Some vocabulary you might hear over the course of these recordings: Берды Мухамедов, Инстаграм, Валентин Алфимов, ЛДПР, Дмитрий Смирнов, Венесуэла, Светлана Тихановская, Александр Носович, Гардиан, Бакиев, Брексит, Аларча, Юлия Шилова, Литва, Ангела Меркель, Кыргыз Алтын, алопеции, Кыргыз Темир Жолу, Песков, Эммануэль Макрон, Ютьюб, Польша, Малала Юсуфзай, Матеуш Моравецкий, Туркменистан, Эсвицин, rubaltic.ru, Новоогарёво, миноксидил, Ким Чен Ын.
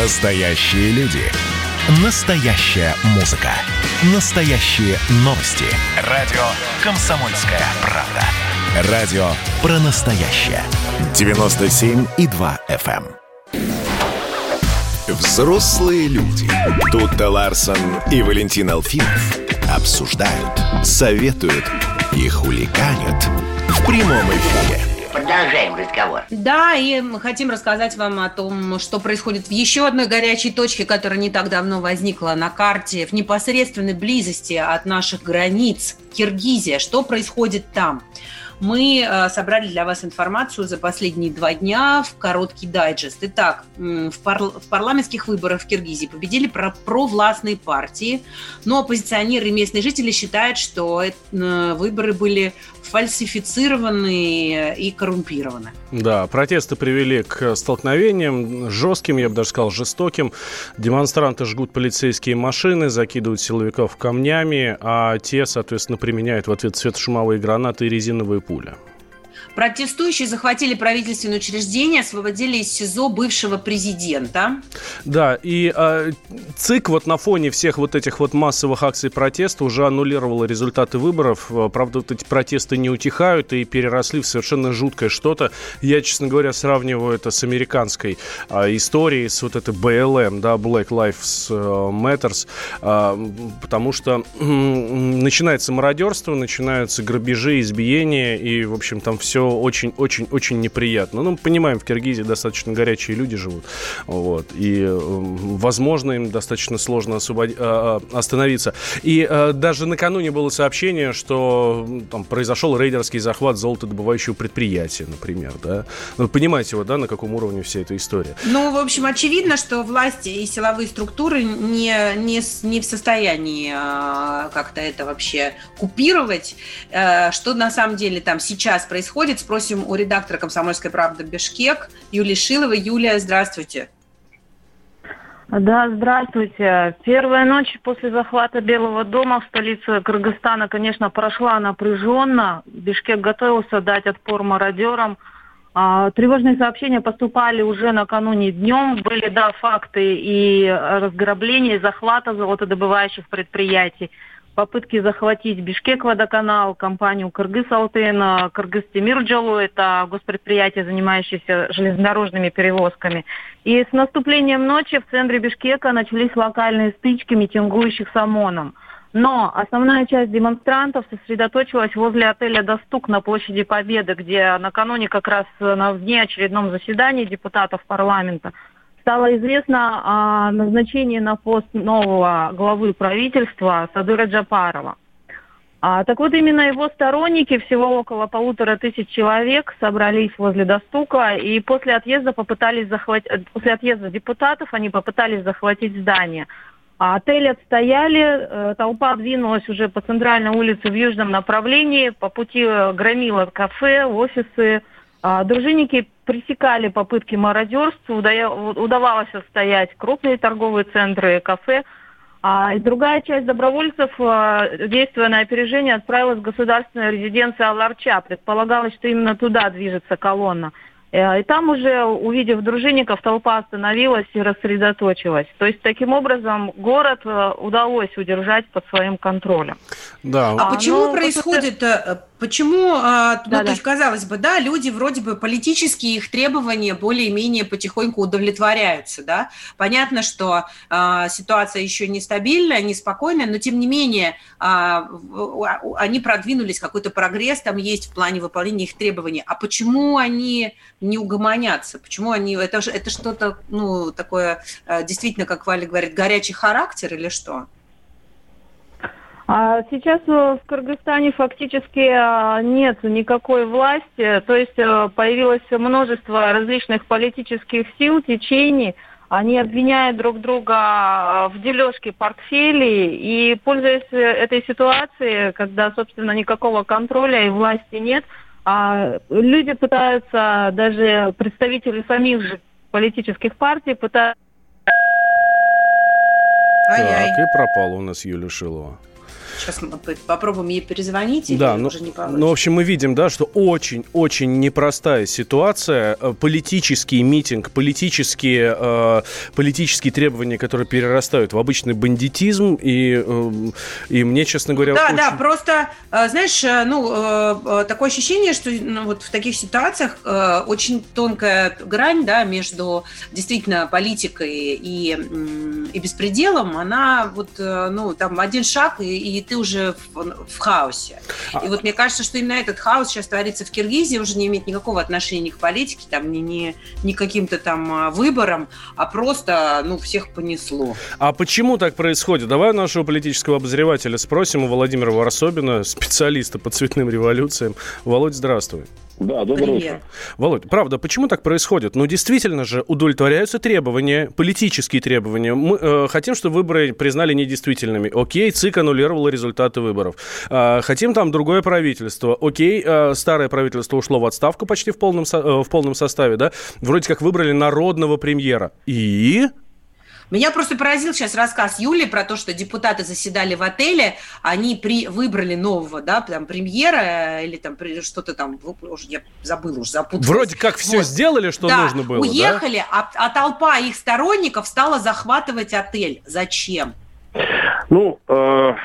Настоящие люди. Настоящая музыка. Настоящие новости. Радио «Комсомольская правда». Радио про настоящее. 97,2 FM. Взрослые люди. Тутта Ларсон и Валентин Алфимов обсуждают, советуют и хулиганят в прямом эфире. Продолжаем разговор. Да, и мы хотим рассказать вам о том, что происходит в еще одной горячей точке, которая не так давно возникла на карте, в непосредственной близости от наших границ. Киргизия. Что происходит там? Мы собрали для вас информацию за последние 2 дня в короткий дайджест. Итак, в парламентских выборах в Киргизии победили провластные партии, но оппозиционеры и местные жители считают, что выборы были фальсифицированы и коррумпированы. Да, протесты привели к столкновениям жестким, я бы даже сказал, жестоким. Демонстранты жгут полицейские машины, закидывают силовиков камнями, а те, соответственно, применяют в ответ светошумовые гранаты и резиновые пули. Протестующие захватили правительственные учреждения, освободили из СИЗО бывшего президента. Да, и ЦИК вот на фоне всех вот этих вот массовых акций протеста уже аннулировала результаты выборов. Правда, вот эти протесты не утихают и переросли в совершенно жуткое что-то. Я, честно говоря, сравниваю это с американской историей, с вот этой БЛМ, да, Black Lives Matters, потому что начинается мародерство, начинаются грабежи, избиения, и, в общем, там все очень-очень-очень неприятно. Ну, мы понимаем, в Киргизии достаточно горячие люди живут. Вот, и, возможно, им достаточно сложно остановиться. И даже накануне было сообщение, что там произошел рейдерский захват золотодобывающего предприятия, например. Да? Вы понимаете, вот, да, на каком уровне вся эта история? Ну, в общем, очевидно, что власти и силовые структуры не в состоянии как-то это вообще купировать. Что на самом деле там сейчас происходит, спросим у редактора «Комсомольской правды» Бишкек Юлии Шиловой. Юлия, здравствуйте. Да, здравствуйте. Первая ночь после захвата Белого дома в столице Кыргызстана, конечно, прошла напряженно. Бишкек готовился дать отпор мародерам. Тревожные сообщения поступали уже накануне днем. Были, да, факты и разграбления, и захвата золотодобывающих предприятий. Попытки захватить Бишкек водоканал, компанию Кыргыз Алтын, Кыргыз Темир Жолу, это госпредприятие, занимающееся железнодорожными перевозками. И с наступлением ночи в центре Бишкека начались локальные стычки митингующих с ОМОНом. Но основная часть демонстрантов сосредоточилась возле отеля «Достук» на площади Победы, где накануне как раз на внеочередном заседании депутатов парламента стало известно о назначении на пост нового главы правительства Садыра Джапарова. Так вот, именно его сторонники, всего около 1500 человек, собрались возле Достука, и после отъезда депутатов они попытались захватить здание. А отель отстояли, толпа двинулась уже по центральной улице в южном направлении, по пути громила кафе, офисы. Дружинники пресекали попытки мародерства, удавалось отстоять крупные торговые центры, кафе. И другая часть добровольцев, действуя на опережение, отправилась в государственную резиденцию Аларча. Предполагалось, что именно туда движется колонна. И там уже, увидев дружинников, толпа остановилась и рассредоточилась. То есть, таким образом, город удалось удержать под своим контролем. Да. А почему происходит... Почему, то есть, казалось бы, да, люди вроде бы политические, их требования более-менее потихоньку удовлетворяются, да? Понятно, что ситуация еще нестабильная, неспокойная, но, тем не менее, они продвинулись, какой-то прогресс там есть в плане выполнения их требований. А почему они не угомонятся? Почему они... Это что-то, ну, такое, действительно, как Валя говорит, горячий характер или что? Сейчас в Кыргызстане фактически нет никакой власти, то есть появилось множество различных политических сил, течений. Они обвиняют друг друга в дележке портфелей, и, пользуясь этой ситуацией, когда, собственно, никакого контроля и власти нет, люди пытаются, даже представители самих же политических партий пытаются... Так, и пропала у нас Юлия Шилова. Сейчас мы попробуем ей перезвонить, или да, уже не получится. Ну, в общем, мы видим, да, что очень-очень непростая ситуация. Политический митинг, политические требования, которые перерастают в обычный бандитизм. И мне, честно говоря, да, очень... Да, просто, знаешь, ну, такое ощущение, что ну, вот в таких ситуациях очень тонкая грань, да, между действительно политикой и беспределом, она вот, ну, там, один шаг, и ты уже в хаосе. И вот мне кажется, что именно этот хаос сейчас творится в Киргизии, уже не имеет никакого отношения ни к политике, там, ни к каким-то там выборам, а просто, ну, всех понесло. А почему так происходит? Давай у нашего политического обозревателя спросим, у Владимира Варсобина, специалиста по цветным революциям. Володь, здравствуй. Да, доброе утро. Володь, правда, почему так происходит? Ну, действительно же, удовлетворяются требования, политические требования. Мы хотим, чтобы выборы признали недействительными. Окей, ЦИК аннулировало результаты выборов. Хотим там другое правительство. Окей, старое правительство ушло в отставку почти в полном составе, да? Вроде как выбрали народного премьера. И... Меня просто поразил сейчас рассказ Юли про то, что депутаты заседали в отеле, они выбрали нового, да, там, премьера или там что-то там, я забыла, уже запуталась. Вроде как все вот сделали, что да, нужно было, уехали, да? а толпа их сторонников стала захватывать отель. Зачем? Ну,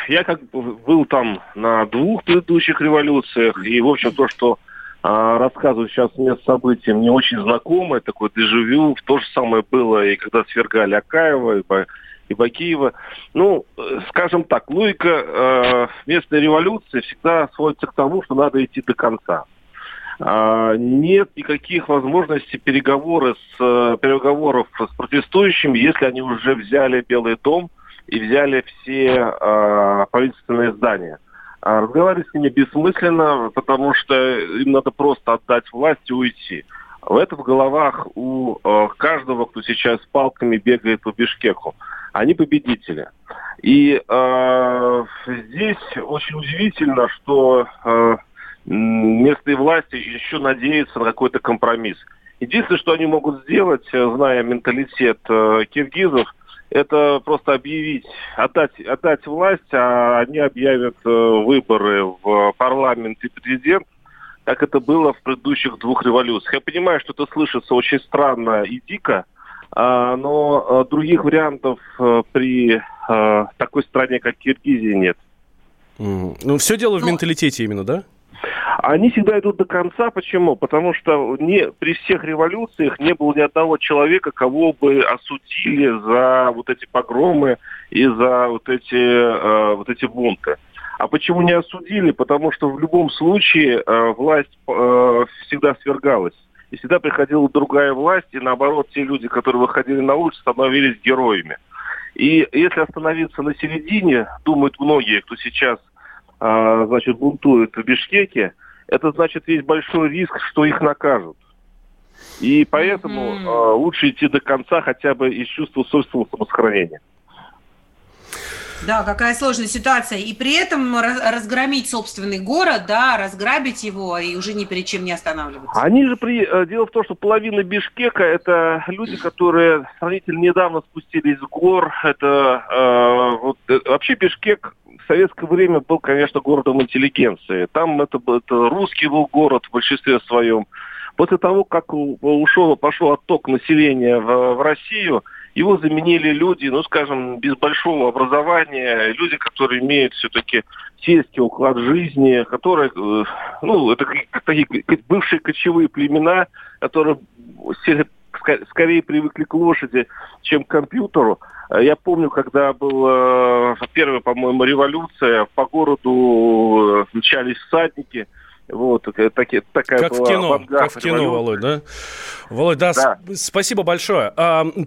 я как был там на двух предыдущих революциях, и, в общем, то, что рассказываю сейчас место событий, мне очень знакомое, такое дежавю. То же самое было и когда свергали Акаева и Бакиева. Ну, скажем так, логика местной революции всегда сводится к тому, что надо идти до конца. Нет никаких возможностей переговоров с протестующими, если они уже взяли Белый дом и взяли все правительственные здания. Разговаривать с ними бессмысленно, потому что им надо просто отдать власть и уйти. Это в головах у каждого, кто сейчас с палками бегает по Бишкеку. Они победители. И здесь очень удивительно, что местные власти еще надеются на какой-то компромисс. Единственное, что они могут сделать, зная менталитет киргизов, это просто отдать власть, а они объявят выборы в парламент и президент, как это было в предыдущих двух революциях. Я понимаю, что это слышится очень странно и дико, но других вариантов при такой стране, как Киргизия, нет. Ну, все дело в менталитете именно, да? Они всегда идут до конца. Почему? Потому что при всех революциях не было ни одного человека, кого бы осудили за вот эти погромы и за вот эти бунты. А почему не осудили? Потому что в любом случае власть всегда свергалась. И всегда приходила другая власть, и наоборот, те люди, которые выходили на улицу, становились героями. И если остановиться на середине, думают многие, кто сейчас бунтуют в Бишкеке, это значит, есть большой риск, что их накажут. И поэтому лучше идти до конца хотя бы из чувства собственного самосохранения. Да, какая сложная ситуация. И при этом разгромить собственный город, да, разграбить его и уже ни перед чем не останавливаться. Они же дело в том, что половина Бишкека — это люди, которые сравнительно недавно спустились с гор. Это вообще Бишкек в советское время был, конечно, городом интеллигенции. Там это русский был город в большинстве своем. После того, как пошел отток населения в Россию, его заменили люди, ну, скажем, без большого образования, люди, которые имеют все-таки сельский уклад жизни, которые, ну, это такие бывшие кочевые племена, которые скорее привыкли к лошади, чем к компьютеру. Я помню, когда была первая, по-моему, революция, по городу мчались всадники. Вот, такая как была в кино, Володь, да? Володь, да. Спасибо большое.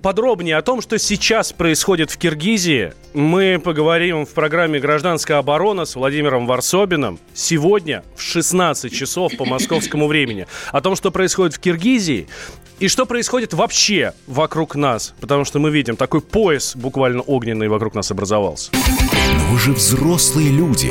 Подробнее о том, что сейчас происходит в Киргизии, мы поговорим в программе «Гражданская оборона» с Владимиром Варсобиным сегодня в 16 часов по московскому времени. О том, что происходит в Киргизии и что происходит вообще вокруг нас. Потому что мы видим, такой пояс буквально огненный вокруг нас образовался. Но вы же взрослые люди.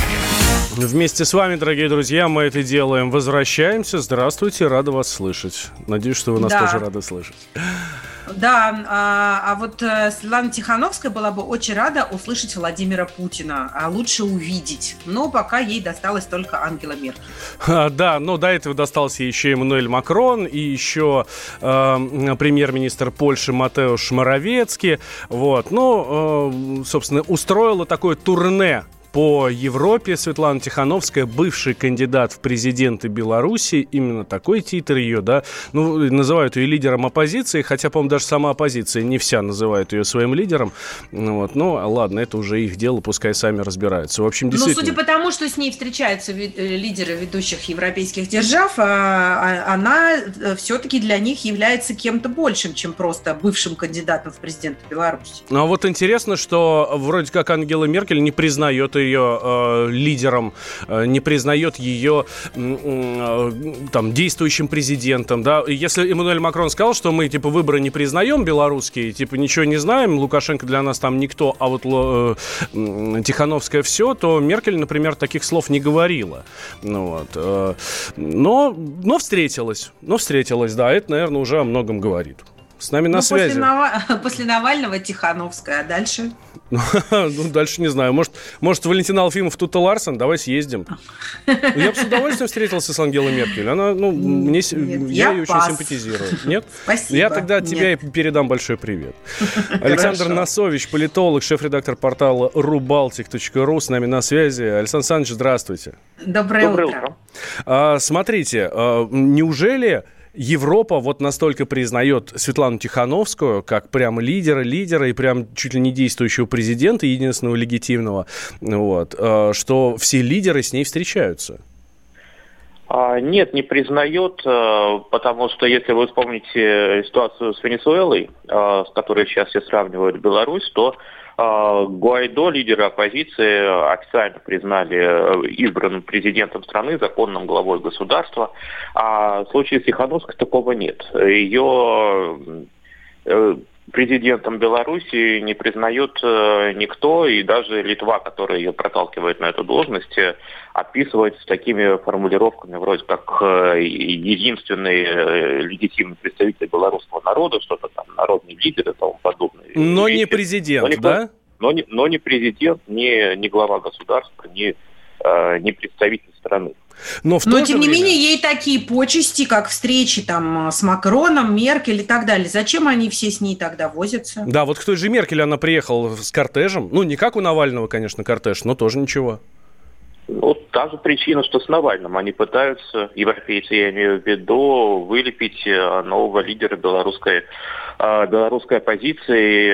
Вместе с вами, дорогие друзья, мы это делаем. Возвращаемся. Здравствуйте, рада вас слышать. Надеюсь, что вы нас тоже рады слышать. Да, а вот Светлана Тихановская была бы очень рада услышать Владимира Путина, а лучше увидеть. Но пока ей досталась только Ангела Меркель. Да, но до этого достался еще Эммануэль Макрон и еще премьер-министр Польши Матеуш Моравецкий. Вот, ну, собственно, устроила такое турне по Европе Светлана Тихановская, бывший кандидат в президенты Беларуси, именно такой титр ее, да, ну, называют ее лидером оппозиции, хотя, по-моему, даже сама оппозиция не вся называет ее своим лидером, вот, ну, ладно, это уже их дело, пускай сами разбираются, в общем, действительно. Ну, судя по тому, что с ней встречаются лидеры ведущих европейских держав, она все-таки для них является кем-то большим, чем просто бывшим кандидатом в президенты Беларуси. Ну, а вот интересно, что вроде как Ангела Меркель не признает ее лидером, не признает ее там, действующим президентом. Да? Если Эммануэль Макрон сказал, что мы типа выборы не признаем белорусские, типа ничего не знаем, Лукашенко для нас там никто, а вот Тихановская все, то Меркель, например, таких слов не говорила. Вот. Но встретилась. Но встретилась, да. Это, наверное, уже о многом говорит. С нами на связи. После Навального Тихановская, а дальше? Ну, дальше не знаю. Может, Валентин Алфимов, Тутта Ларсон, давай съездим. Я бы с удовольствием встретился с Ангелой Меркель. Она, ну, мне, я ей очень симпатизирую. Нет? Спасибо. Я тогда тебе передам большой привет. Александр Носович, политолог, шеф-редактор портала rubaltic.ru, с нами на связи. Александр Александрович, здравствуйте. Доброе утро. Смотрите, неужели Европа вот настолько признает Светлану Тихановскую как прям лидера и прям чуть ли не действующего президента, единственного легитимного, вот, что все лидеры с ней встречаются? Нет, не признает, потому что, если вы вспомните ситуацию с Венесуэлой, с которой сейчас все сравнивают Беларусь, то Гуайдо, лидера оппозиции, официально признали избранным президентом страны, законным главой государства. А в случае с Тихановской такого нет. Ее президентом Беларуси не признает никто, и даже Литва, которая ее проталкивает на эту должность, описывается такими формулировками вроде как единственный легитимный представитель белорусского народа, что-то там, народный лидер и тому подобное. Но не президент, да? Но не президент, не глава государства, не представитель страны. Но тем не менее, ей такие почести, как встречи там, с Макроном, Меркель и так далее. Зачем они все с ней тогда возятся? Да, вот к той же Меркель она приехала с кортежем. Ну, не как у Навального, конечно, кортеж, но тоже ничего. Ну, та же причина, что с Навальным. Они пытаются, европейцы, я имею в виду, вылепить нового лидера белорусской оппозиции,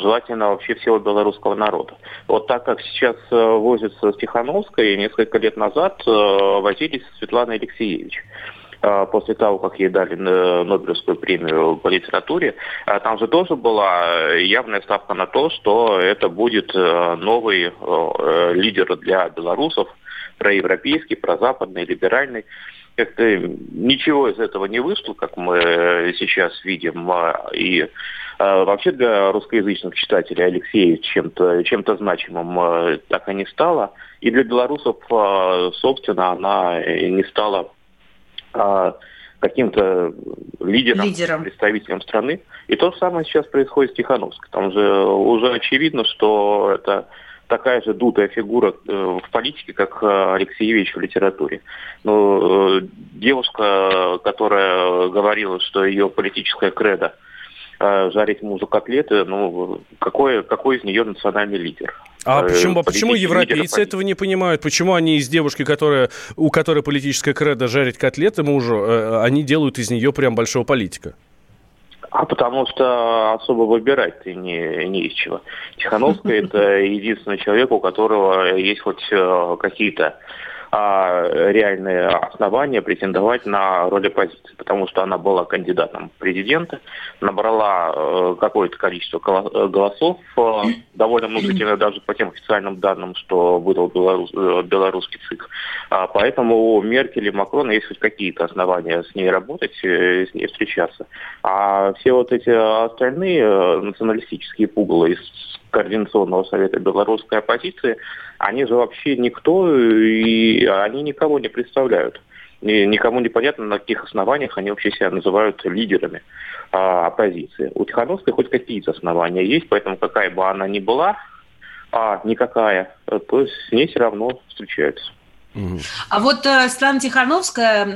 желательно вообще всего белорусского народа. Вот так как сейчас возится с Тихановской, несколько лет назад возились с Светланой Алексеевич. После того, как ей дали Нобелевскую премию по литературе, там же тоже была явная ставка на то, что это будет новый лидер для белорусов, проевропейский, прозападный, либеральный. Как-то ничего из этого не вышло, как мы сейчас видим. И вообще для русскоязычных читателей Алексеевич чем-то значимым так и не стала. И для белорусов, собственно, она не стала каким-то лидером, представителем страны. И то же самое сейчас происходит с Тихановской. Там же уже очевидно, что это такая же дутая фигура в политике, как Алексеевич в литературе. Но девушка, которая говорила, что ее политическое кредо жарить мужу котлеты, ну, какой из нее национальный лидер? А почему европейцы этого не понимают? Почему они из девушки, у которой политическое кредо жарить котлеты мужу, они делают из нее прям большого политика? А потому что особо выбирать не из чего. Тихановская – это единственный человек, у которого есть хоть какие-то реальные основания претендовать на роль оппозиции, потому что она была кандидатом в президенты, набрала какое-то количество голосов, довольно внушительно даже по тем официальным данным, что выдал белорусский ЦИК. Поэтому у Меркель и Макрона есть хоть какие-то основания с ней работать, с ней встречаться. А все вот эти остальные националистические пугало из Координационного совета белорусской оппозиции, они же вообще никто, и они никого не представляют. И никому не понятно, на каких основаниях они вообще себя называют лидерами оппозиции. У Тихановской хоть какие-то основания есть, поэтому какая бы она ни была, а никакая, то есть с ней все равно встречаются. А вот Светлана Тихановская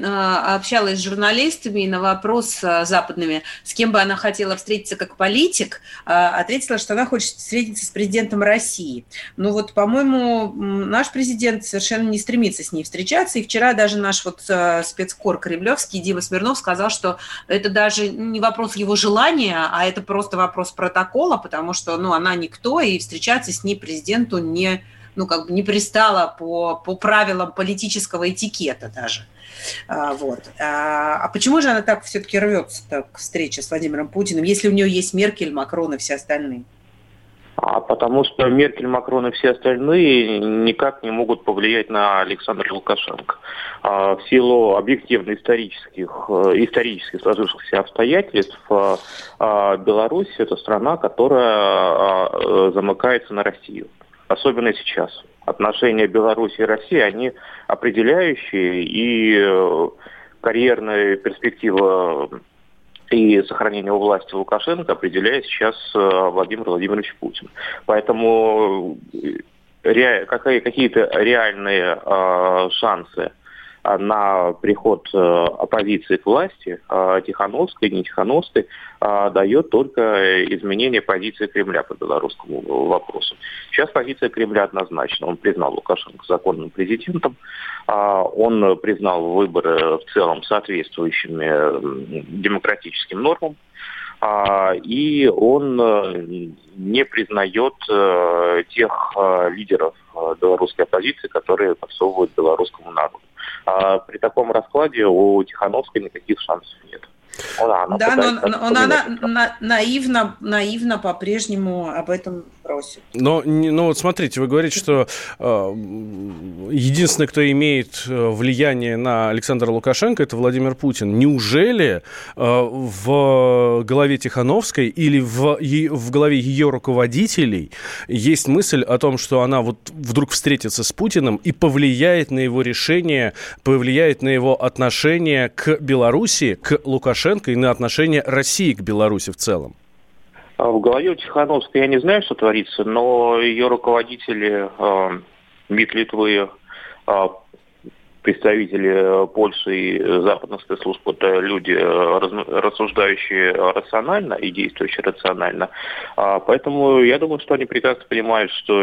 общалась с журналистами и на вопрос западными, с кем бы она хотела встретиться как политик, ответила, что она хочет встретиться с президентом России. Ну вот, по-моему, наш президент совершенно не стремится с ней встречаться. И вчера даже наш вот спецкор кремлевский Дима Смирнов сказал, что это даже не вопрос его желания, а это просто вопрос протокола, потому что, ну, она никто, и встречаться с ней президенту не... ну, как бы не пристала по правилам политического этикета даже. Вот. А почему же она так все-таки рвется к встрече с Владимиром Путиным, если у нее есть Меркель, Макрон и все остальные? Потому что Меркель, Макрон и все остальные никак не могут повлиять на Александра Лукашенко. В силу объективно исторически сложившихся обстоятельств Беларусь – это страна, которая замыкается на Россию. Особенно сейчас. Отношения Беларуси и России, они определяющие, и карьерная перспектива и сохранение у власти Лукашенко определяет сейчас Владимир Владимирович Путин. Поэтому какие-то реальные шансы на приход оппозиции к власти Тихановской, не Тихановской, дает только изменение позиции Кремля по белорусскому вопросу. Сейчас позиция Кремля однозначна. Он признал Лукашенко законным президентом, он признал выборы в целом соответствующими демократическим нормам, и он не признает тех лидеров белорусской оппозиции, которые подсовывают белорусскому народу. При таком раскладе у Тихановской никаких шансов нет. Она наивно по-прежнему об этом просит. Но вот смотрите, вы говорите, что единственный, кто имеет влияние на Александра Лукашенко, это Владимир Путин. Неужели в голове Тихановской или в голове ее руководителей есть мысль о том, что она вот вдруг встретится с Путиным и повлияет на его решение, повлияет на его отношение к Беларуси, к Лукашенко, и на отношение России к Беларуси в целом? В голове у Тихановской я не знаю, что творится, но ее руководители МИД Литвы, представители Польши и западных спецслужб, это люди, рассуждающие рационально и действующие рационально. Поэтому я думаю, что они прекрасно понимают, что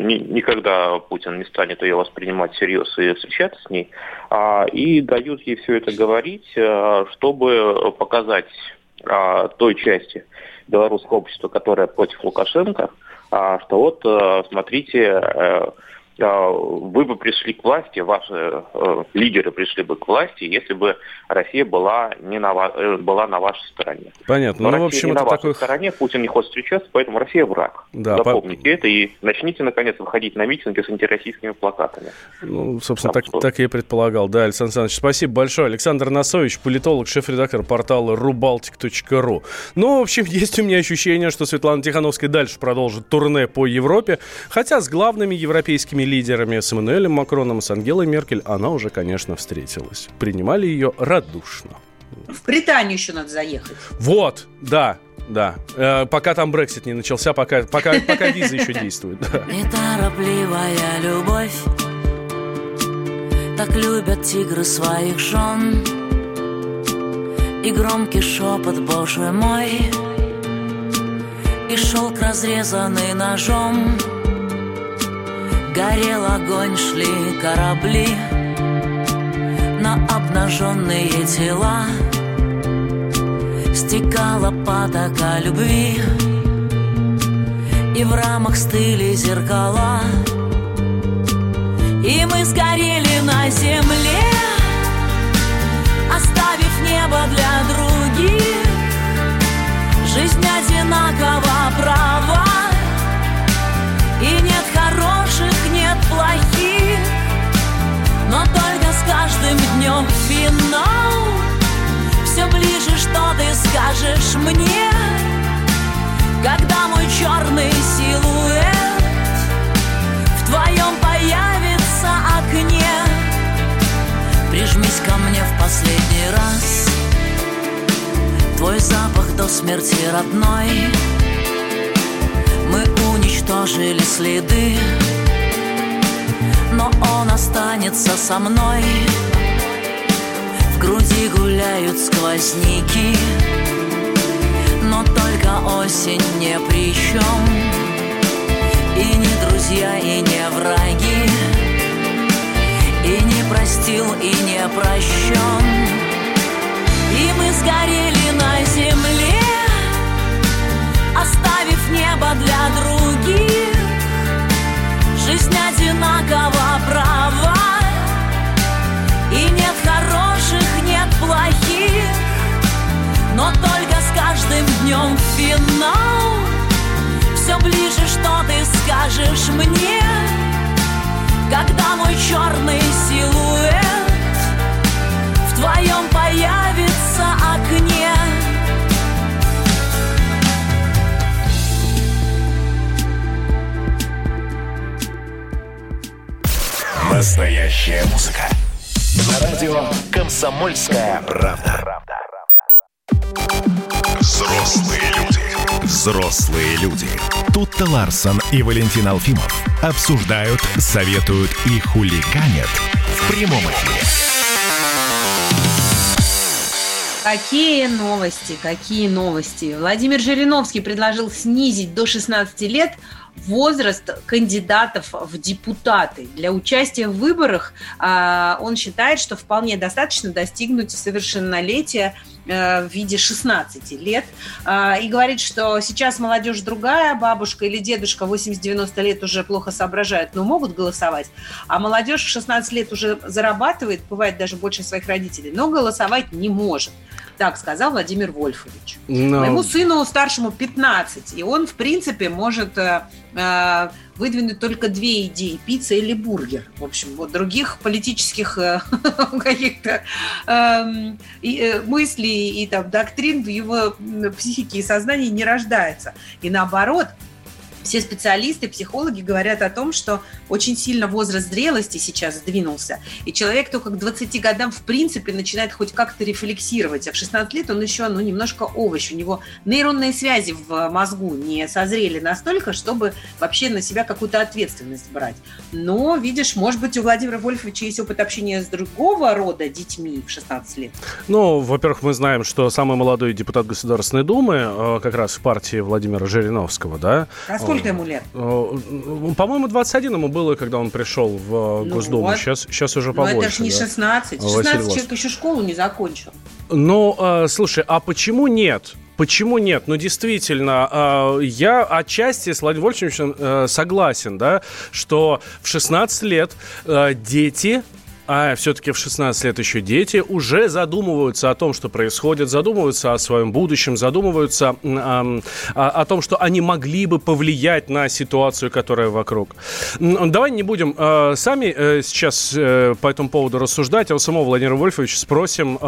никогда Путин не станет ее воспринимать всерьез и встречаться с ней. И дают ей все это говорить, чтобы показать той части белорусского общества, которая против Лукашенко, что вот, смотрите, вы бы пришли к власти, ваши лидеры пришли бы к власти, если бы Россия была была на вашей стороне. Понятно. Но Россия, в общем, не это на вашей стороне, Путин не хочет встречаться, поэтому Россия враг. Да, запомните это и начните, наконец, выходить на митинги с антироссийскими плакатами. Ну, собственно, так я и предполагал. Да, Александр Александрович, спасибо большое. Александр Носович, политолог, шеф-редактор портала rubaltic.ru. Ну, в общем, есть у меня ощущение, что Светлана Тихановская дальше продолжит турне по Европе, хотя с главными европейскими лидерами, с Эммануэлем Макроном, с Ангелой Меркель, она уже, конечно, встретилась. Принимали ее радушно. В Британию еще надо заехать. Вот, да. Пока там Брексит не начался, пока виза еще действует. Неторопливая любовь, так любят тигры своих жен, и громкий шепот, боже мой, и шелк, разрезанный ножом. Горел огонь, шли корабли на обнаженные тела, стекала потока любви, и в рамах стыли зеркала, и мы сгорели на смерти родной мы уничтожили следы, но он останется со мной. В груди гуляют сквозняки, но только осень не при чем. И не друзья, и не враги, и не простил, и не прощен. И мы сгорели на земле, оставив небо для других. Жизнь одинакова права, и нет хороших, нет плохих. Но только с каждым днем финал, все ближе, что ты скажешь мне, когда мой черный силуэт в твоем появится окне. Настоящая музыка. На радио «Комсомольская правда». Взрослые люди. Взрослые люди. Тутта Ларсон и Валентин Алфимов обсуждают, советуют и хулиганят в прямом эфире. Какие новости? Владимир Жириновский предложил снизить до 16 лет возраст кандидатов в депутаты. Для участия в выборах он считает, что вполне достаточно достигнуть совершеннолетия в виде 16 лет. И говорит, что сейчас молодежь другая, бабушка или дедушка 80-90 лет уже плохо соображают, но могут голосовать. А молодежь в 16 лет уже зарабатывает, бывает даже больше своих родителей, но голосовать не может. Так сказал Владимир Вольфович. Моему сыну старшему 15, и он, в принципе, может выдвинуть только две идеи – пицца или бургер. В общем, вот других политических каких-то мыслей и там доктрин в его психике и сознании не рождается. И наоборот, все специалисты, психологи говорят о том, что очень сильно возраст зрелости сейчас сдвинулся, и человек только к 20 годам в принципе начинает хоть как-то рефлексировать, а в 16 лет он еще немножко овощ, у него нейронные связи в мозгу не созрели настолько, чтобы вообще на себя какую-то ответственность брать. Но, видишь, может быть, у Владимира Вольфовича есть опыт общения с другого рода детьми в 16 лет? Ну, во-первых, мы знаем, что самый молодой депутат Государственной Думы как раз в партии Владимира Жириновского, да? Сколько ему лет? По-моему, 21 ему было, когда он пришел в Госдуму. Вот. Сейчас уже побольше. Но это же не 16. Да. 16 человек еще школу не закончил. Ну, слушай, а почему нет? Почему нет? Ну, действительно, я отчасти с Владимиром Вольфовичем согласен, да, что в 16 лет дети... А все-таки в 16 лет еще дети уже задумываются о том, что происходит, задумываются о своем будущем, задумываются о том, что они могли бы повлиять на ситуацию, которая вокруг. Давай не будем сами сейчас по этому поводу рассуждать, а у самого Владимира Вольфовича спросим,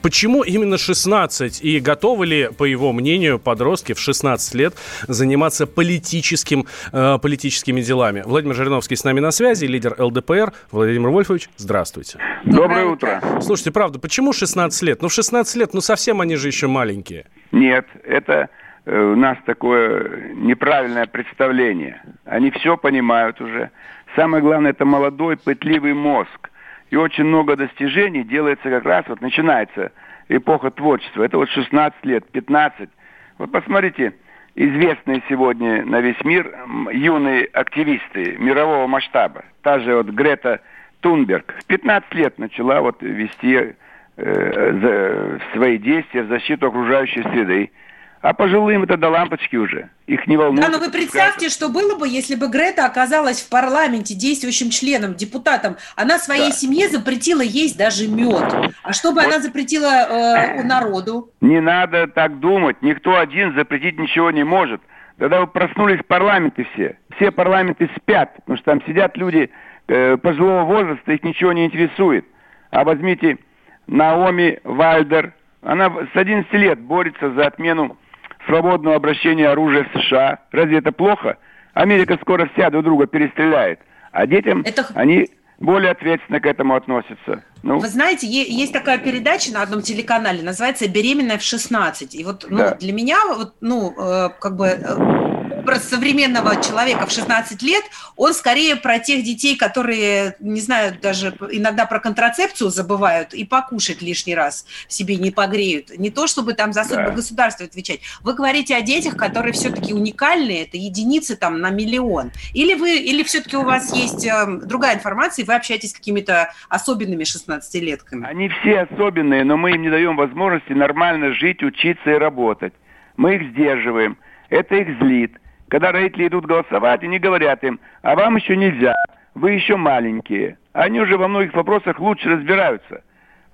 почему именно 16, и готовы ли, по его мнению, подростки в 16 лет заниматься политическими делами. Владимир Жириновский с нами на связи, лидер ЛДПР. Владимир Вольфович, здравствуйте. Доброе утро. Слушайте, правда, почему 16 лет? Ну, в 16 лет, совсем они же еще маленькие. Нет, это у нас такое неправильное представление. Они все понимают уже. Самое главное, это молодой, пытливый мозг. И очень много достижений делается как раз, вот начинается эпоха творчества. Это вот 16 лет, 15. Вот посмотрите, известные сегодня на весь мир юные активисты мирового масштаба. Та же вот Грета Тунберг в 15 лет начала вот вести свои действия в защиту окружающей среды. А пожилым это до лампочки уже. Их не волнует. Да, но вы представьте, что было бы, если бы Грета оказалась в парламенте действующим членом, депутатом. Она своей семье запретила есть даже мед. А что бы вот она запретила народу? Не надо так думать. Никто один запретить ничего не может. Тогда вы проснулись парламенты все. Все парламенты спят, потому что там сидят люди пожилого возраста, их ничего не интересует. А возьмите Наоми Вальдер. Она с 11 лет борется за отмену свободного обращения оружия в США. Разве это плохо? Америка скоро вся друг друга перестреляет. А детям они более ответственно к этому относятся. Ну. Вы знаете, есть такая передача на одном телеканале, называется «Беременная в 16». И вот для меня, образ современного человека в 16 лет, он скорее про тех детей, которые, не знаю, даже иногда про контрацепцию забывают и покушать лишний раз себе не погреют. Не то, чтобы там за судьбы государства отвечать. Вы говорите о детях, которые все-таки уникальные, это единицы там на миллион. Или все-таки у вас есть другая информация, и вы общаетесь с какими-то особенными 16-летками? Они все особенные, но мы им не даем возможности нормально жить, учиться и работать. Мы их сдерживаем. Это их злит. Когда родители идут голосовать, они говорят им: а вам еще нельзя, вы еще маленькие. Они уже во многих вопросах лучше разбираются.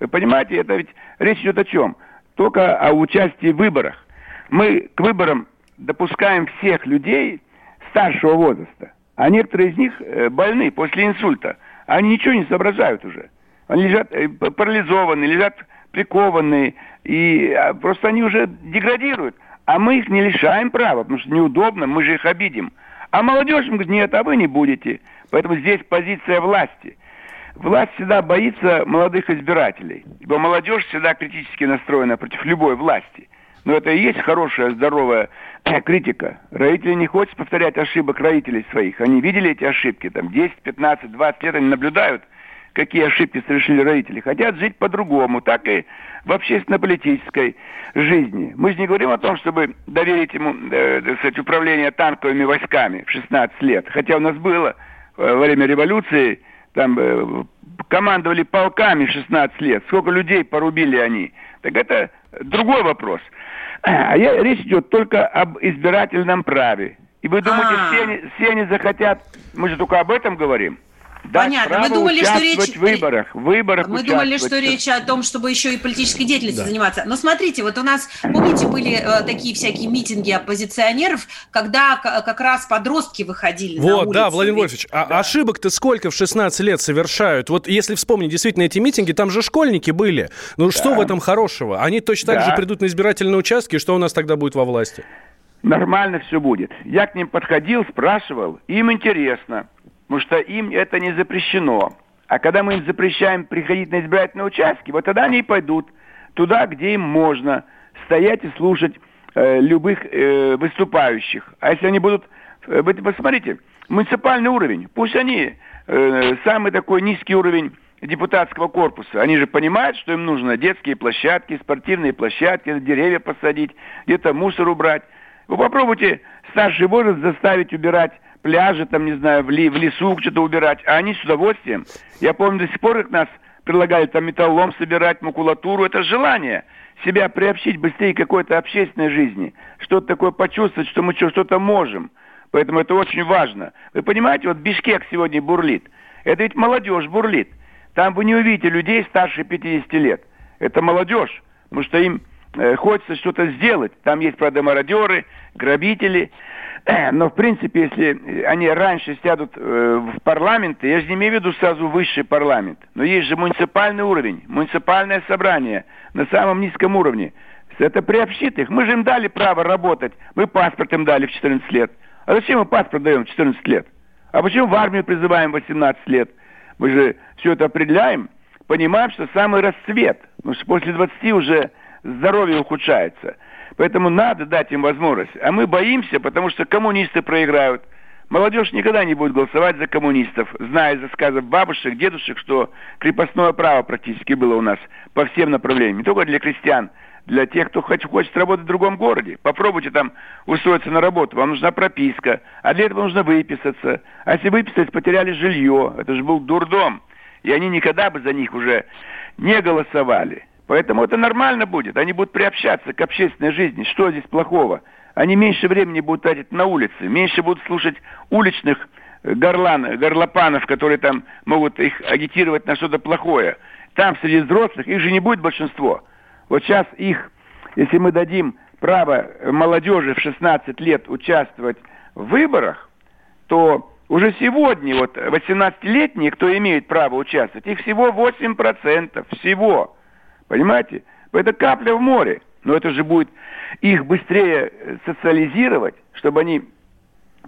Вы понимаете, это ведь речь идет о чем? Только о участии в выборах. Мы к выборам допускаем всех людей старшего возраста, а некоторые из них больны после инсульта. Они ничего не соображают уже. Они лежат парализованные, лежат прикованные, и просто они уже деградируют. А мы их не лишаем права, потому что неудобно, мы же их обидим. А молодежь говорит: нет, а вы не будете. Поэтому здесь позиция власти. Власть всегда боится молодых избирателей, ибо молодежь всегда критически настроена против любой власти. Но это и есть хорошая, здоровая критика. Родители не хотят повторять ошибок родителей своих. Они видели эти ошибки, там 10, 15, 20 лет они наблюдают, какие ошибки совершили родители, хотят жить по-другому, так и в общественно-политической жизни. Мы же не говорим о том, чтобы доверить ему, управление танковыми войсками в 16 лет. Хотя у нас было во время революции, там командовали полками в 16 лет, сколько людей порубили они. Так это другой вопрос. А речь идет только об избирательном праве. И вы думаете, все они захотят, мы же только об этом говорим. Понятно. Мы думали, что речь о том, чтобы еще и политической деятельностью заниматься. Но смотрите, вот у нас, помните, были такие всякие митинги оппозиционеров, когда как раз подростки выходили на улицу. Владимир Вольфович, ошибок-то сколько в 16 лет совершают? Вот если вспомнить действительно эти митинги, там же школьники были. Что в этом хорошего? Они точно так же придут на избирательные участки, и что у нас тогда будет во власти? Нормально все будет. Я к ним подходил, спрашивал, им интересно. Потому что им это не запрещено. А когда мы им запрещаем приходить на избирательные участки, вот тогда они и пойдут туда, где им можно стоять и слушать любых выступающих. А если они будут... посмотрите, муниципальный уровень. Пусть они самый такой низкий уровень депутатского корпуса. Они же понимают, что им нужно детские площадки, спортивные площадки, деревья посадить, где-то мусор убрать. Вы попробуйте старший возраст заставить убирать пляжи, там, не знаю, в лесу что-то убирать. А они с удовольствием. Я помню, до сих пор их нас предлагали там металлолом собирать, макулатуру. Это желание себя приобщить быстрее к какой-то общественной жизни. Что-то такое почувствовать, что мы что-то можем. Поэтому это очень важно. Вы понимаете, вот Бишкек сегодня бурлит. Это ведь молодежь бурлит. Там вы не увидите людей старше 50 лет. Это молодежь. Потому что им хочется что-то сделать. Там есть, правда, мародеры, грабители. Но, в принципе, если они раньше сядут в парламенты, я же не имею в виду сразу высший парламент, но есть же муниципальный уровень, муниципальное собрание на самом низком уровне. Это приобщит их. Мы же им дали право работать. Мы паспорт им дали в 14 лет. А зачем мы паспорт даем в 14 лет? А почему в армию призываем в 18 лет? Мы же все это определяем, понимаем, что самый расцвет. Потому что после 20 уже здоровье ухудшается. Поэтому надо дать им возможность. А мы боимся, потому что коммунисты проиграют. Молодежь никогда не будет голосовать за коммунистов, зная из рассказов бабушек, дедушек, что крепостное право практически было у нас по всем направлениям. Не только для крестьян, для тех, кто хочет работать в другом городе. Попробуйте там устроиться на работу, вам нужна прописка, а для этого нужно выписаться. А если выписались, потеряли жилье, это же был дурдом. И они никогда бы за них уже не голосовали. Поэтому это нормально будет. Они будут приобщаться к общественной жизни. Что здесь плохого? Они меньше времени будут тратить на улице, меньше будут слушать уличных горлопанов, которые там могут их агитировать на что-то плохое. Там среди взрослых их же не будет большинство. Вот сейчас их, если мы дадим право молодежи в 16 лет участвовать в выборах, то уже сегодня вот 18-летние, кто имеет право участвовать, их всего 8%. Всего. Понимаете? Это капля в море. Но это же будет их быстрее социализировать, чтобы они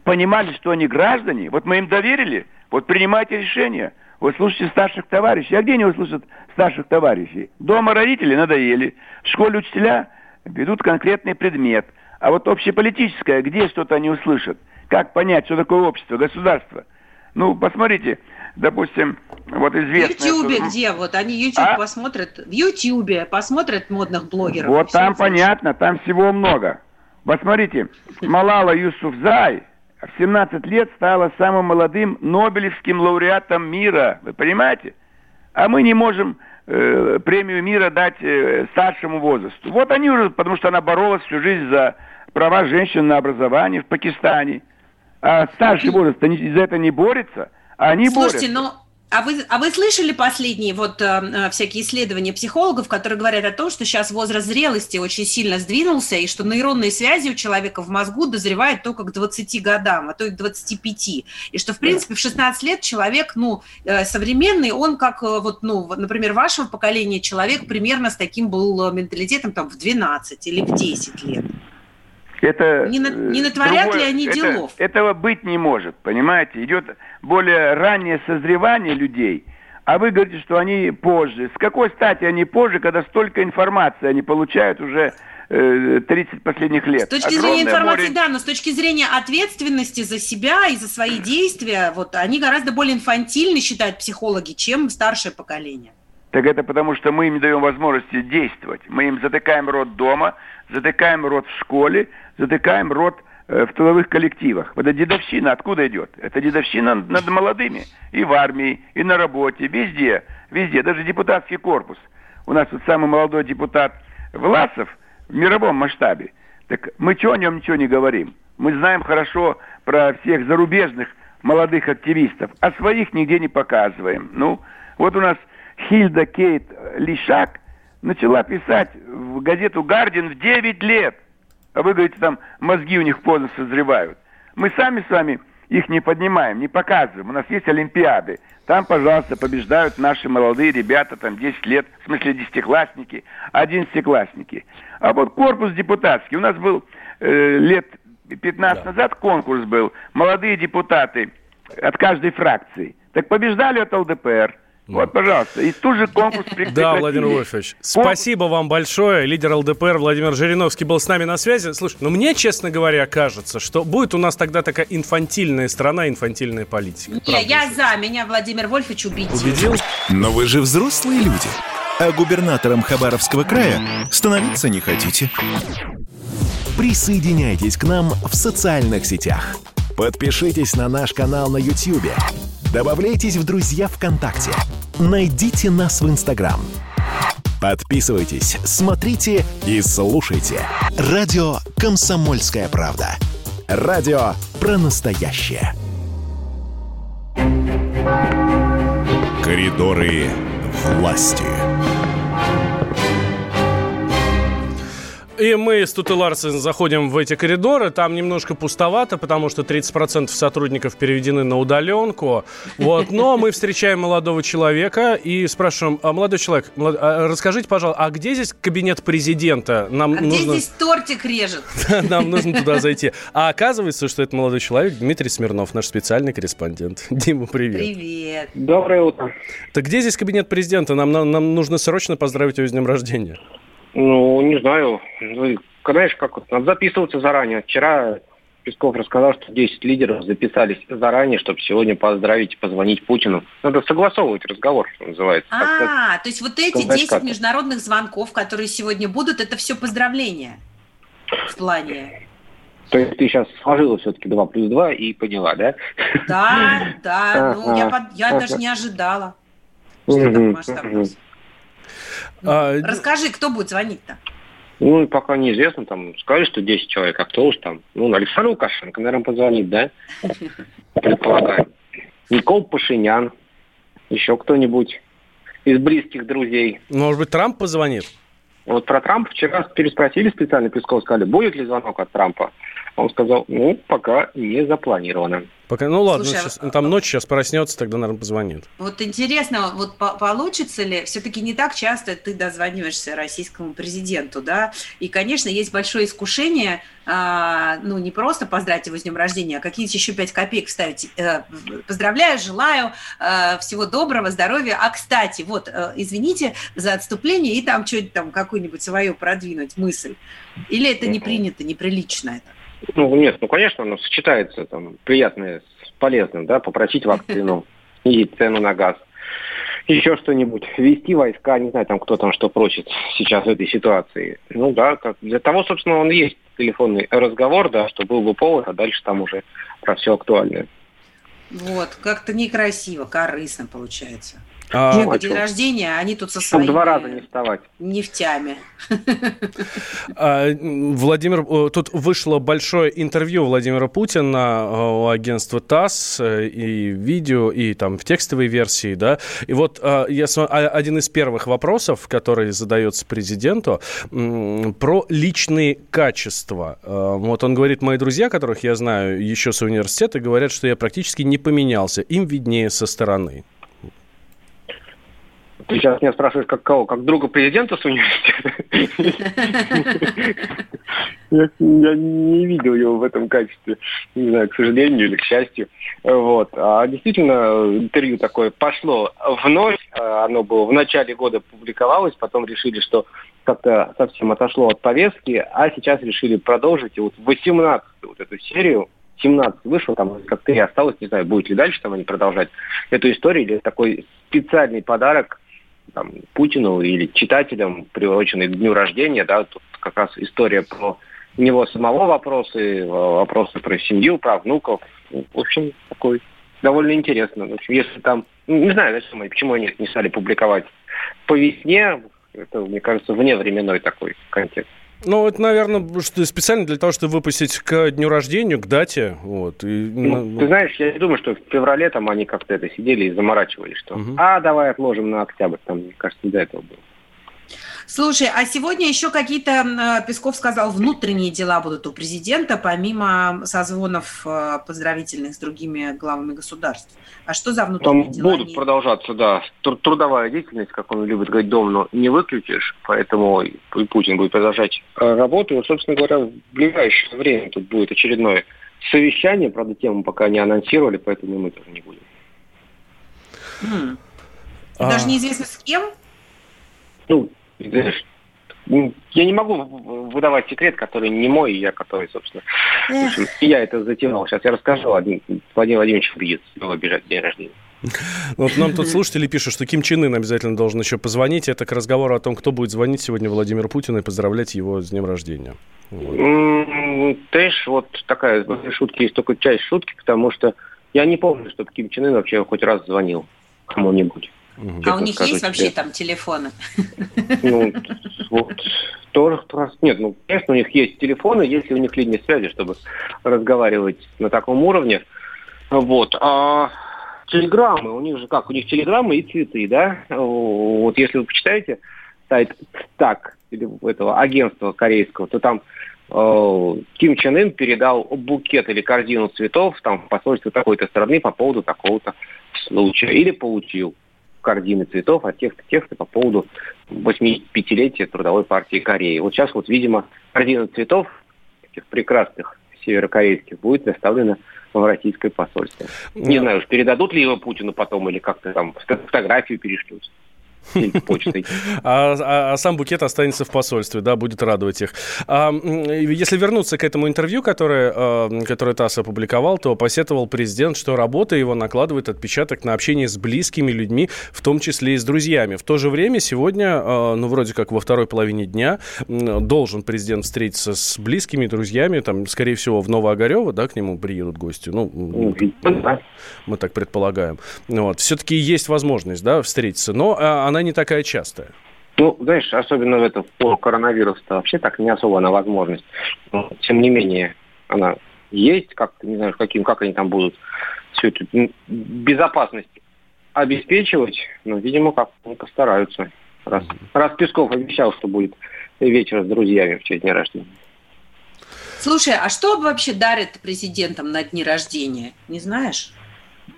понимали, что они граждане. Вот мы им доверили, вот принимайте решение. Вы слушаете старших товарищей. А где они услышат старших товарищей? Дома родители надоели. В школе учителя ведут конкретный предмет. А вот общеполитическое, где что-то они услышат? Как понять, что такое общество, государство? Ну, посмотрите, допустим, вот известные... В Ютьюбе где? Вот они посмотрят. В Ютьюбе посмотрят модных блогеров. Вот там понятно, там всего много. Посмотрите, Малала Юсуфзай в 17 лет стала самым молодым Нобелевским лауреатом мира. Вы понимаете? А мы не можем премию мира дать старшему возрасту. Вот они уже, потому что она боролась всю жизнь за права женщин на образование в Пакистане. А старший возраст за это не борется, а они борются. Слушайте, но... А вы слышали последние всякие исследования психологов, которые говорят о том, что сейчас возраст зрелости очень сильно сдвинулся, и что нейронные связи у человека в мозгу дозревают только к 20 годам, а то и к 25. И что, в принципе, в 16 лет человек, современный, он как, например, вашего поколения человек примерно с таким был менталитетом в 12 или в 10 лет. Это не натворят другое, ли они делов? Этого быть не может, понимаете? Идет более раннее созревание людей, а вы говорите, что они позже. С какой стати они позже, когда столько информации они получают уже 30 последних лет? С точки зрения информации, да, но с точки зрения ответственности за себя и за свои действия, они гораздо более инфантильны, считают психологи, чем старшее поколение. Так это потому, что мы им не даем возможности действовать. Мы им затыкаем рот дома, затыкаем рот в школе, затыкаем рот в трудовых коллективах. Вот эта дедовщина откуда идет? Это дедовщина над молодыми. И в армии, и на работе, везде, везде. Даже депутатский корпус. У нас самый молодой депутат Власов в мировом масштабе. Так мы чего о нем ничего не говорим? Мы знаем хорошо про всех зарубежных молодых активистов, а своих нигде не показываем. У нас Хильда Кейт Лишак начала писать в газету «Гардиан» в 9 лет. А вы говорите, там мозги у них поздно созревают. Мы сами с вами их не поднимаем, не показываем. У нас есть олимпиады. Там, пожалуйста, побеждают наши молодые ребята, 10 лет, в смысле 10-классники, 11-классники. А вот корпус депутатский. У нас был лет 15 назад конкурс был. Молодые депутаты от каждой фракции. Так побеждали от ЛДПР. Вот, пожалуйста. И тут же конкурс прекратили. Да, Владимир Вольфович, спасибо вам большое. Лидер ЛДПР Владимир Жириновский был с нами на связи. Слушай, мне, честно говоря, кажется, что будет у нас тогда такая инфантильная страна, инфантильная политика. Я за. Меня Владимир Вольфович убедил. Но вы же взрослые люди. А губернатором Хабаровского края становиться не хотите. Присоединяйтесь к нам в социальных сетях. Подпишитесь на наш канал на YouTube. Добавляйтесь в друзья ВКонтакте. Найдите нас в Инстаграм. Подписывайтесь, смотрите и слушайте. Радио «Комсомольская правда». Радио про настоящее. Коридоры власти. И мы с Туттой Ларсон заходим в эти коридоры. Там немножко пустовато, потому что 30% сотрудников переведены на удаленку. Но мы встречаем молодого человека и спрашиваем: молодой человек, расскажите, пожалуйста, а где здесь кабинет президента? Где здесь тортик режет? Нам нужно туда зайти. А оказывается, что это молодой человек Дмитрий Смирнов, наш специальный корреспондент. Дима, привет. Привет. Доброе утро. Так где здесь кабинет президента? Нам нужно срочно поздравить его с днем рождения. Не знаю. Знаешь, надо записываться заранее. Вчера Песков рассказал, что 10 лидеров записались заранее, чтобы сегодня поздравить и позвонить Путину. Надо согласовывать разговор, что называется. То есть эти 10 международных звонков, которые сегодня будут, это все поздравления в плане... То есть ты сейчас сложила все-таки 2+2 и поняла, да? Да. Я даже не ожидала, что так масштабно. Расскажи, кто будет звонить-то? Пока неизвестно, скажи, что 10 человек, а кто уж там? Александр Лукашенко, наверное, позвонит, да? Предполагаем. Никол Пашинян, еще кто-нибудь из близких друзей. Может быть, Трамп позвонит? Вот про Трампа вчера переспросили специально, Песков сказали, будет ли звонок от Трампа. Он сказал, пока не запланировано. Пока, ладно, слушай, сейчас, там ночь сейчас проснется, тогда, наверное, позвонит. Вот интересно, вот получится ли, все-таки не так часто ты дозваниваешься российскому президенту, да? И, конечно, есть большое искушение, не просто поздравить его с днем рождения, а какие-то еще 5 копеек вставить. Поздравляю, желаю всего доброго, здоровья. А, кстати, извините за отступление и там что-нибудь там, какую-нибудь свою продвинуть мысль. Или это не принято, неприлично это? Нет, конечно, оно сочетается там приятное с полезным, да, попросить вакцину, снизить цену на газ, еще что-нибудь, ввести войска, не знаю, там кто там что просит сейчас в этой ситуации. Для того, собственно, он есть телефонный разговор, да, что был бы повод, а дальше там уже про все актуальное. Как-то некрасиво, корыстно получается. День рождения, они тут со своими 2 раза не вставать. Нефтями. Владимир, тут вышло большое интервью Владимира Путина у агентства ТАСС, и видео, и там в текстовой версии, да. И один из первых вопросов, который задается президенту, про личные качества. Он говорит, мои друзья, которых я знаю еще с университета, говорят, что я практически не поменялся, им виднее со стороны. Ты сейчас меня спрашиваешь, как кого? Как друга президента с университета? Я не видел его в этом качестве, не знаю, к сожалению или к счастью. А действительно, интервью такое пошло вновь. Оно было в начале года публиковалось, потом решили, что как-то совсем отошло от повестки, а сейчас решили продолжить. И 18-ю эту серию, 17 вышло, там как-то и осталось, не знаю, будет ли дальше там они продолжать эту историю, или такой специальный подарок там Путину или читателям, приуроченный к дню рождения, да, тут как раз история про него самого вопросы про семью, про внуков. В общем, такой довольно интересно. В общем, если там, не знаю, почему они не стали публиковать по весне, это, мне кажется, вневременной такой контекст. Это, наверное, специально для того, чтобы выпустить к дню рождения, к дате. Ты знаешь, я не думаю, что в феврале там они как-то это сидели и заморачивались, что давай отложим на октябрь, там, мне кажется, не до этого было. Слушай, а сегодня еще какие-то, Песков сказал, внутренние дела будут у президента, помимо созвонов поздравительных с другими главами государств. А что за внутренние там дела? Будут продолжаться, да. Трудовая деятельность, как он любит говорить, дом, но не выключишь, поэтому и Путин будет продолжать работу. Собственно говоря, в ближайшее время тут будет очередное совещание, правда, тему пока не анонсировали, поэтому мы тоже не будем. Даже неизвестно с кем? Я не могу выдавать секрет, который не мой, собственно. Я это затянул. Сейчас я расскажу. Владимир Владимирович обидится, его обижать день рождения. Нам тут слушатели пишут, что Ким Чен Ын обязательно должен еще позвонить. Это к разговору о том, кто будет звонить сегодня Владимиру Путину и поздравлять его с днем рождения. Тэш, такая шутка есть, только часть шутки, потому что я не помню, чтобы Ким Чен Ын вообще хоть раз звонил кому-нибудь. А у них есть вообще там телефоны? Тоже. Нет, конечно, у них есть телефоны, если у них линия связи, чтобы разговаривать на таком уровне. А телеграммы, у них же как? У них телеграммы и цветы, да? Если вы почитаете сайт ТАК, этого агентства корейского, то там Ким Чен Ын передал букет или корзину цветов там в посольство такой-то страны по поводу такого-то случая. Или получил корзины цветов от тех-то по поводу 85-летия Трудовой партии Кореи. Сейчас, видимо, корзина цветов таких прекрасных северокорейских будет доставлена в российское посольство. Не знаю, передадут ли его Путину потом или как-то там фотографию перешлют. Почтой. А сам букет останется в посольстве, да, будет радовать их. Если вернуться к этому интервью, которое ТАСС опубликовал, то посетовал президент, что работа его накладывает отпечаток на общение с близкими людьми, в том числе и с друзьями. В то же время сегодня, вроде как во второй половине дня, должен президент встретиться с близкими, друзьями, там, скорее всего, в Новоогарёво, да, к нему приедут гости. Мы так предполагаем. Все-таки есть возможность, да, встретиться, но она не такая частая. Особенно по коронавирусу-то вообще так не особо она возможность. Но, тем не менее, она есть, как-то не знаю, как они там будут всю эту безопасность обеспечивать, но, видимо, как они постараются. Раз Песков обещал, что будет вечер с друзьями в честь дня рождения. Слушай, а что вообще дарят президентам на дни рождения? Не знаешь?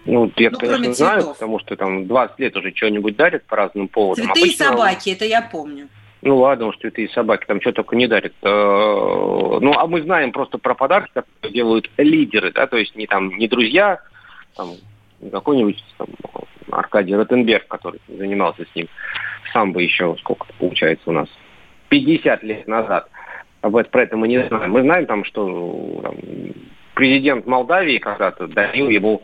Ну, я, конечно, знаю, потому что там 20 лет уже чего-нибудь дарят по разным поводам. Цветы и собаки, это я помню. Ну ладно, уж цветы и собаки, там что только не дарят. Ну, а мы знаем просто про подарки, которые делают лидеры, да, то есть не там, не друзья, там, какой-нибудь там Аркадий Ротенберг, который занимался с ним сам бы еще, сколько получается у нас, 50 лет назад. Про это мы не знаем. Мы знаем, там, что там, президент Молдавии когда-то дарил ему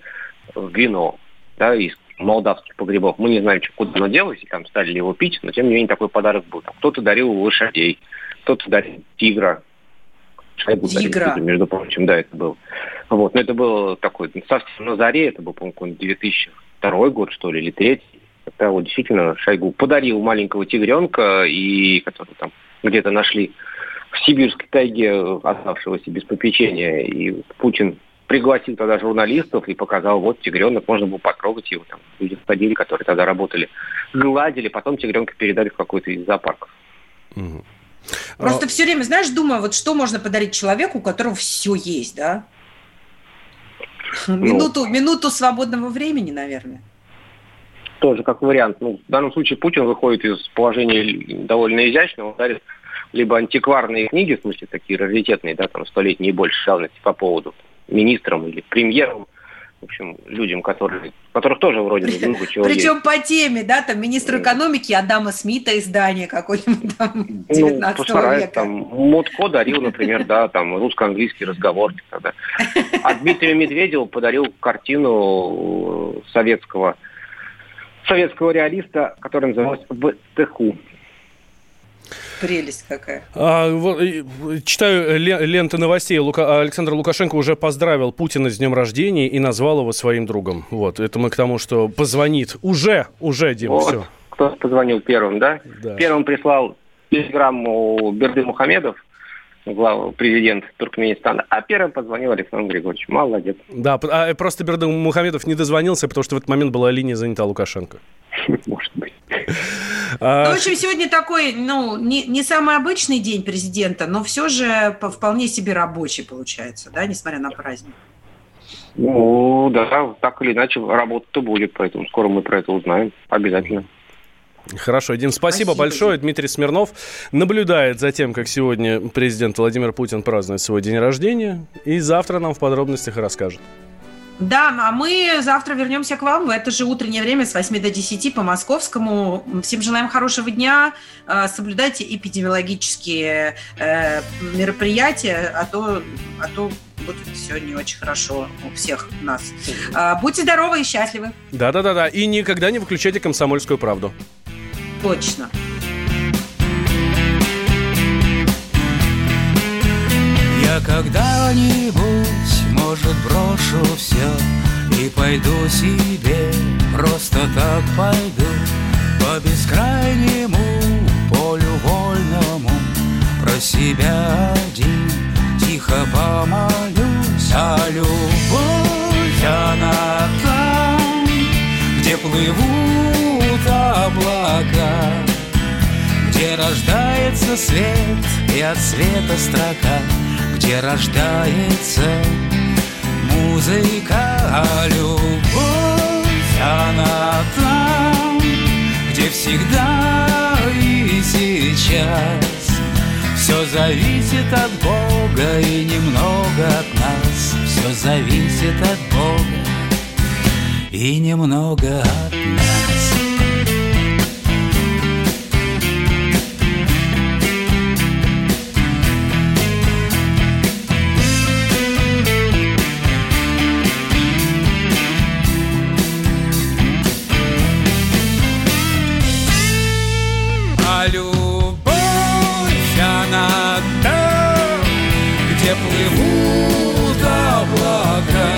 вино, да, из молдавских погребов. Мы не знаем, куда оно делось, и там стали его пить, но тем не менее такой подарок был. Там кто-то дарил лошадей, кто-то дарил тигра. Шойгу дарил, между прочим, да, это был. Вот. Но это был такой, совсем на заре, это был, по-моему, 2002 год, что ли, или 2003. Когда вот действительно Шойгу подарил маленького тигренка, и который там где-то нашли в сибирской тайге, оставшегося без попечения, и Путин пригласил тогда журналистов и показал, вот тигренок, можно было потрогать его, там люди ходили, которые тогда работали, гладили, потом тигренка передали в какой-то из зоопарков. Угу. Просто все время, знаешь, думаю, вот что можно подарить человеку, у которого все есть, да? Ну, минуту свободного времени, наверное. Тоже как вариант. Ну, в данном случае Путин выходит из положения довольно изящного, дарит либо антикварные книги, в смысле такие раритетные, да, там 100-летние и больше давности по поводу министрам или премьерам, в общем, людям, которых тоже вроде много чего есть. Причем по теме, да, там министр экономики Адама Смита издание какое-нибудь там 19 века. Там Мотко дарил, например, да, там русско-английский разговор. Да. А Дмитрию Медведеву подарил картину советского реалиста, который назывался «В цеху». Прелесть какая. Читаю ленты новостей. Александр Лукашенко уже поздравил Путина с днем рождения и назвал его своим другом. Вот, это мы к тому, что позвонит. Уже, Дима, вот, все. Кто-то позвонил первым, да? Да. Первым прислал телеграмму Берды Мухамедов, глава, президент Туркменистана, а первым позвонил Александр Григорьевич. Молодец. Да, просто Берды Мухамедов не дозвонился, потому что в этот момент была линия занята Лукашенко. Может быть. Ну, в общем, сегодня такой, не самый обычный день президента, но все же вполне себе рабочий получается, да, несмотря на праздник. Ну, да, так или иначе работа-то будет, поэтому скоро мы про это узнаем, обязательно. Хорошо, Дим, спасибо большое. Дмитрий Смирнов наблюдает за тем, как сегодня президент Владимир Путин празднует свой день рождения, и завтра нам в подробностях расскажет. Да, а мы завтра вернемся к вам в это же утреннее время с 8 до 10 по московскому. Всем желаем хорошего дня. Соблюдайте эпидемиологические мероприятия, а то будет все не очень хорошо у всех нас. Будьте здоровы и счастливы. Да. И никогда не выключайте «Комсомольскую правду». Точно. Я когда-нибудь, может, брошу все и пойду себе, просто так пойду по бескрайнему полю вольному, про себя один тихо помолюсь. А любовь, она там, где плывут облака, где рождается свет и от света строка, где рождается музыка. А любовь, она там, где всегда и сейчас. Все зависит от Бога и немного от нас. Все зависит от Бога и немного от нас. Плывут облака,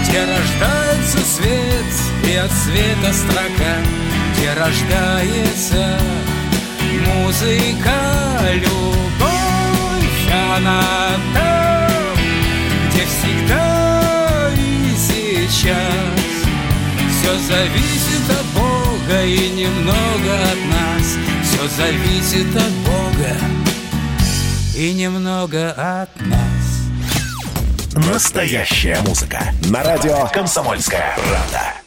где рождается свет и от света строка, где рождается музыка. Любовь, она там, где всегда и сейчас. Все зависит от Бога и немного от нас. Все зависит от Бога и немного от нас. Настоящая музыка на радио «Комсомольская правда».